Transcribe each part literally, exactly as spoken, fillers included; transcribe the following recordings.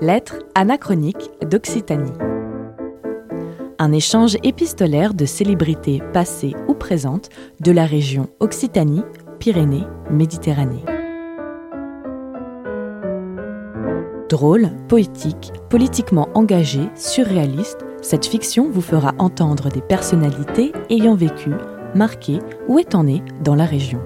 Lettres anachroniques d'Occitanie. Un échange épistolaire de célébrités passées ou présentes de la région Occitanie, Pyrénées, Méditerranée. Drôle, poétique, politiquement engagée, surréaliste, cette fiction vous fera entendre des personnalités ayant vécu, marquées ou étant nées dans la région.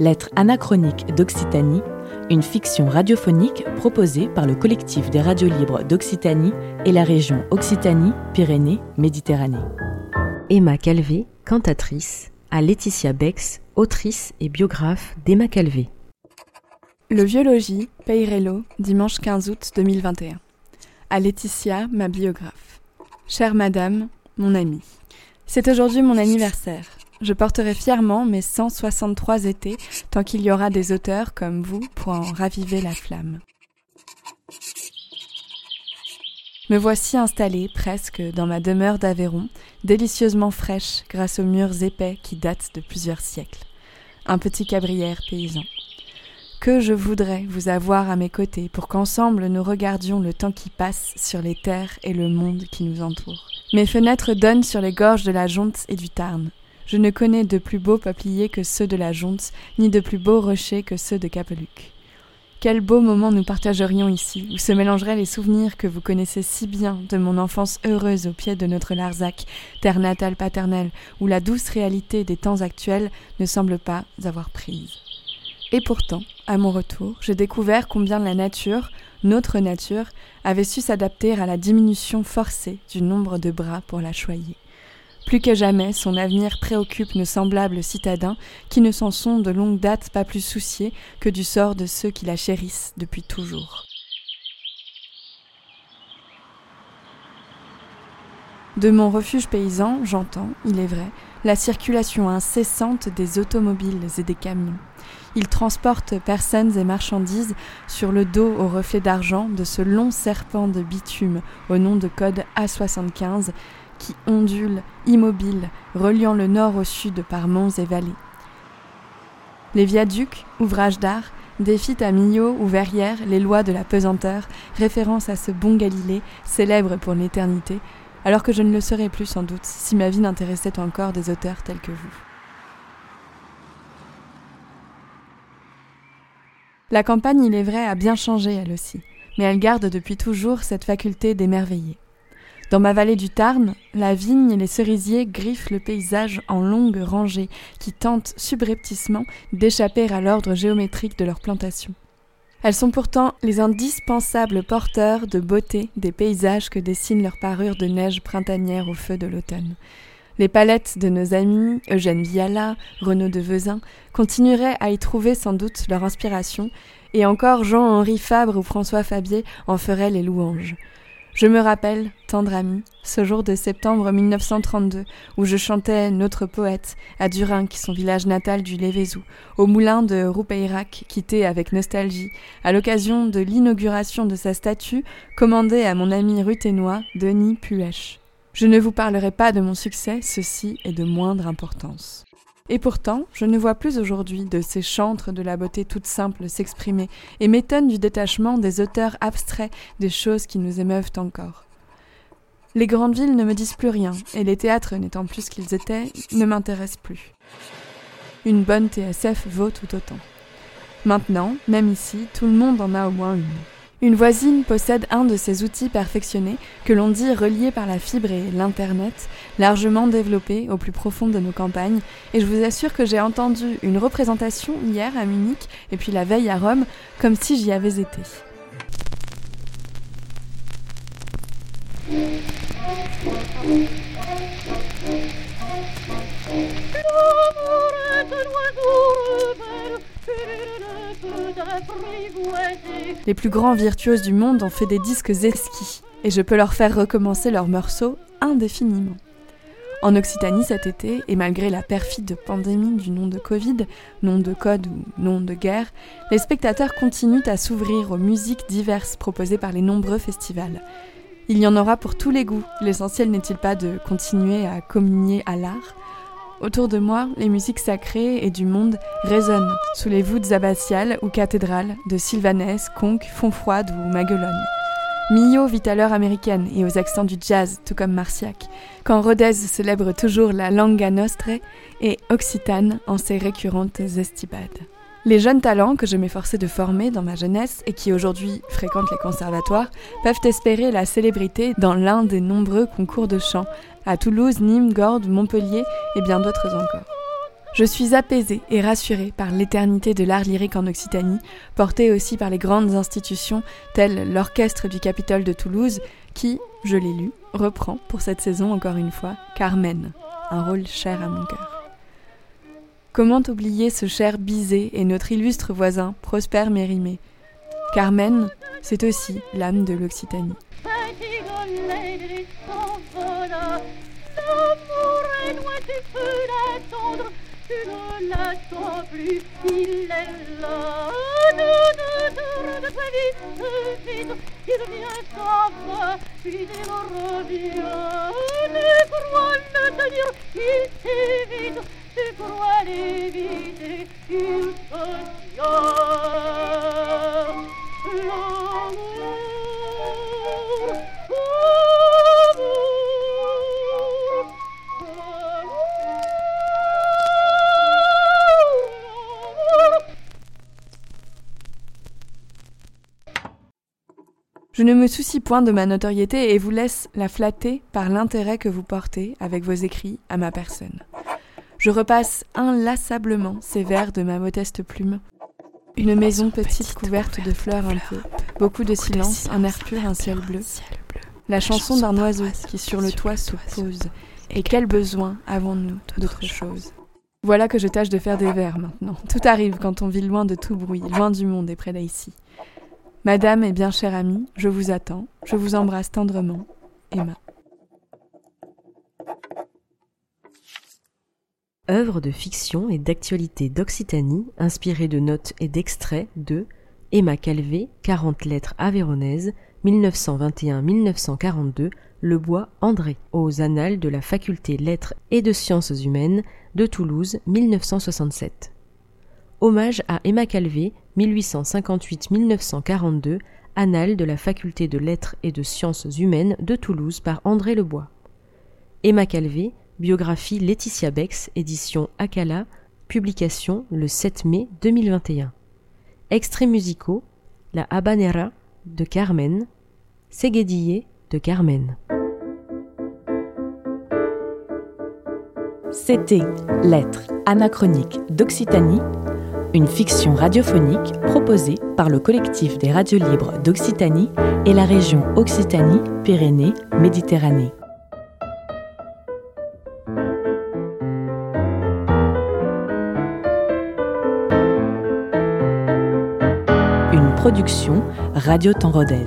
Lettres anachroniques d'Occitanie, une fiction radiophonique proposée par le collectif des radios libres d'Occitanie et la région Occitanie, Pyrénées, Méditerranée. Emma Calvé, cantatrice, à Laetitia Bex, autrice et biographe d'Emma Calvé. Le vieux logis, Peyrello, dimanche quinze août deux mille vingt et un. À Laetitia, ma biographe. Chère madame, mon amie, c'est aujourd'hui mon anniversaire. Je porterai fièrement mes cent soixante-trois étés tant qu'il y aura des auteurs comme vous pour en raviver la flamme. Me voici installée presque dans ma demeure d'Aveyron, délicieusement fraîche grâce aux murs épais qui datent de plusieurs siècles. Un petit cabriaire paysan. Que je voudrais vous avoir à mes côtés pour qu'ensemble nous regardions le temps qui passe sur les terres et le monde qui nous entoure. Mes fenêtres donnent sur les gorges de la Jonte et du Tarn. Je ne connais de plus beaux peupliers que ceux de la Jonte, ni de plus beaux rochers que ceux de Capeluc. Quel beau moment nous partagerions ici, où se mélangeraient les souvenirs que vous connaissez si bien de mon enfance heureuse au pied de notre Larzac, terre natale paternelle, où la douce réalité des temps actuels ne semble pas avoir prise. Et pourtant, à mon retour, j'ai découvert combien la nature, notre nature, avait su s'adapter à la diminution forcée du nombre de bras pour la choyer. Plus que jamais, son avenir préoccupe nos semblables citadins qui ne s'en sont de longue date pas plus souciés que du sort de ceux qui la chérissent depuis toujours. De mon refuge paysan, j'entends, il est vrai, la circulation incessante des automobiles et des camions. Ils transportent personnes et marchandises sur le dos au reflet d'argent de ce long serpent de bitume au nom de code A soixante-quinze, qui ondule, immobile, reliant le nord au sud par monts et vallées. Les viaducs, ouvrages d'art, défient à Millot ou Verrières les lois de la pesanteur, référence à ce bon Galilée, célèbre pour l'éternité, alors que je ne le serais plus sans doute si ma vie n'intéressait encore des auteurs tels que vous. La campagne, il est vrai, a bien changé elle aussi, mais elle garde depuis toujours cette faculté d'émerveiller. Dans ma vallée du Tarn, la vigne et les cerisiers griffent le paysage en longues rangées qui tentent subrepticement d'échapper à l'ordre géométrique de leur plantation. Elles sont pourtant les indispensables porteurs de beauté des paysages que dessinent leurs parures de neige printanière au feu de l'automne. Les palettes de nos amis, Eugène Viala, Renaud de Vezin, continueraient à y trouver sans doute leur inspiration, et encore Jean-Henri Fabre ou François Fabier en feraient les louanges. Je me rappelle, tendre ami, ce jour de septembre mille neuf cent trente-deux, où je chantais notre poète à Durinc, son village natal du Lévezou, au moulin de Roupeyrac, quitté avec nostalgie, à l'occasion de l'inauguration de sa statue, commandée à mon ami ruthénois Denis Puech. Je ne vous parlerai pas de mon succès, ceci est de moindre importance. Et pourtant, je ne vois plus aujourd'hui de ces chantres de la beauté toute simple s'exprimer et m'étonne du détachement des auteurs abstraits des choses qui nous émeuvent encore. Les grandes villes ne me disent plus rien et les théâtres, n'étant plus ce qu'ils étaient, ne m'intéressent plus. Une bonne T S F vaut tout autant. Maintenant, même ici, tout le monde en a au moins une. Une voisine possède un de ces outils perfectionnés que l'on dit reliés par la fibre et l'Internet, largement développés au plus profond de nos campagnes, et je vous assure que j'ai entendu une représentation hier à Munich et puis la veille à Rome, comme si j'y avais été. Les plus grands virtuoses du monde ont fait des disques esquis, et je peux leur faire recommencer leurs morceaux indéfiniment. En Occitanie cet été, et malgré la perfide pandémie du nom de Covid, nom de code ou nom de guerre, les spectateurs continuent à s'ouvrir aux musiques diverses proposées par les nombreux festivals. Il y en aura pour tous les goûts, l'essentiel n'est-il pas de continuer à communier à l'art ? Autour de moi, les musiques sacrées et du monde résonnent sous les voûtes abbatiales ou cathédrales de Sylvanès, Conque, Fontfroide ou Maguelone. Millot vit à l'heure américaine et aux accents du jazz, tout comme Marciac, quand Rodez célèbre toujours la Langa Nostre et Occitane en ses récurrentes estibades. Les jeunes talents que je m'efforçais de former dans ma jeunesse et qui aujourd'hui fréquentent les conservatoires peuvent espérer la célébrité dans l'un des nombreux concours de chant, à Toulouse, Nîmes, Gordes, Montpellier et bien d'autres encore. Je suis apaisée et rassurée par l'éternité de l'art lyrique en Occitanie, portée aussi par les grandes institutions telles l'Orchestre du Capitole de Toulouse, qui, je l'ai lu, reprend pour cette saison encore une fois Carmen, un rôle cher à mon cœur. Comment oublier ce cher Bizet et notre illustre voisin, Prosper Mérimée ? Carmen, c'est aussi l'âme de l'Occitanie. Je ne me soucie point de ma notoriété et vous laisse la flatter par l'intérêt que vous portez avec vos écrits à ma personne. Je repasse inlassablement ces vers de ma modeste plume. Une, Une maison, maison petite, petite couverte, couverte de fleurs, de fleurs un peu, beaucoup, beaucoup de, silence, de silence, un air pur, un ciel bleu. Ciel bleu. La, la chanson, chanson d'un, d'un oiseau qui sur le toit se pose. Et, et quel besoin avons-nous d'autre chose ? Voilà que je tâche de faire des vers maintenant. Tout arrive quand on vit loin de tout bruit, loin du monde et près d'ici. Madame et bien chère amie, je vous attends, je vous embrasse tendrement, Emma. Œuvre de fiction et d'actualité d'Occitanie, inspirée de notes et d'extraits de Emma Calvé, quarante lettres aveyronaises, dix-neuf cent vingt et un à dix-neuf cent quarante-deux, Le Bois André, aux Annales de la Faculté Lettres et de Sciences Humaines de Toulouse, dix-neuf cent soixante-sept. Hommage à Emma Calvé, dix-huit cent cinquante-huit à dix-neuf cent quarante-deux, Annales de la Faculté de Lettres et de Sciences Humaines de Toulouse par André Le Bois. Emma Calvé, biographie Laetitia Bex, édition Akala, publication le sept mai deux mille vingt et un. Extraits musicaux, La Habanera de Carmen, Seguedille de Carmen. C'était Lettres anachroniques d'Occitanie, une fiction radiophonique proposée par le collectif des radios libres d'Occitanie et la région Occitanie-Pyrénées-Méditerranée. Une production Radio Temps Rodez.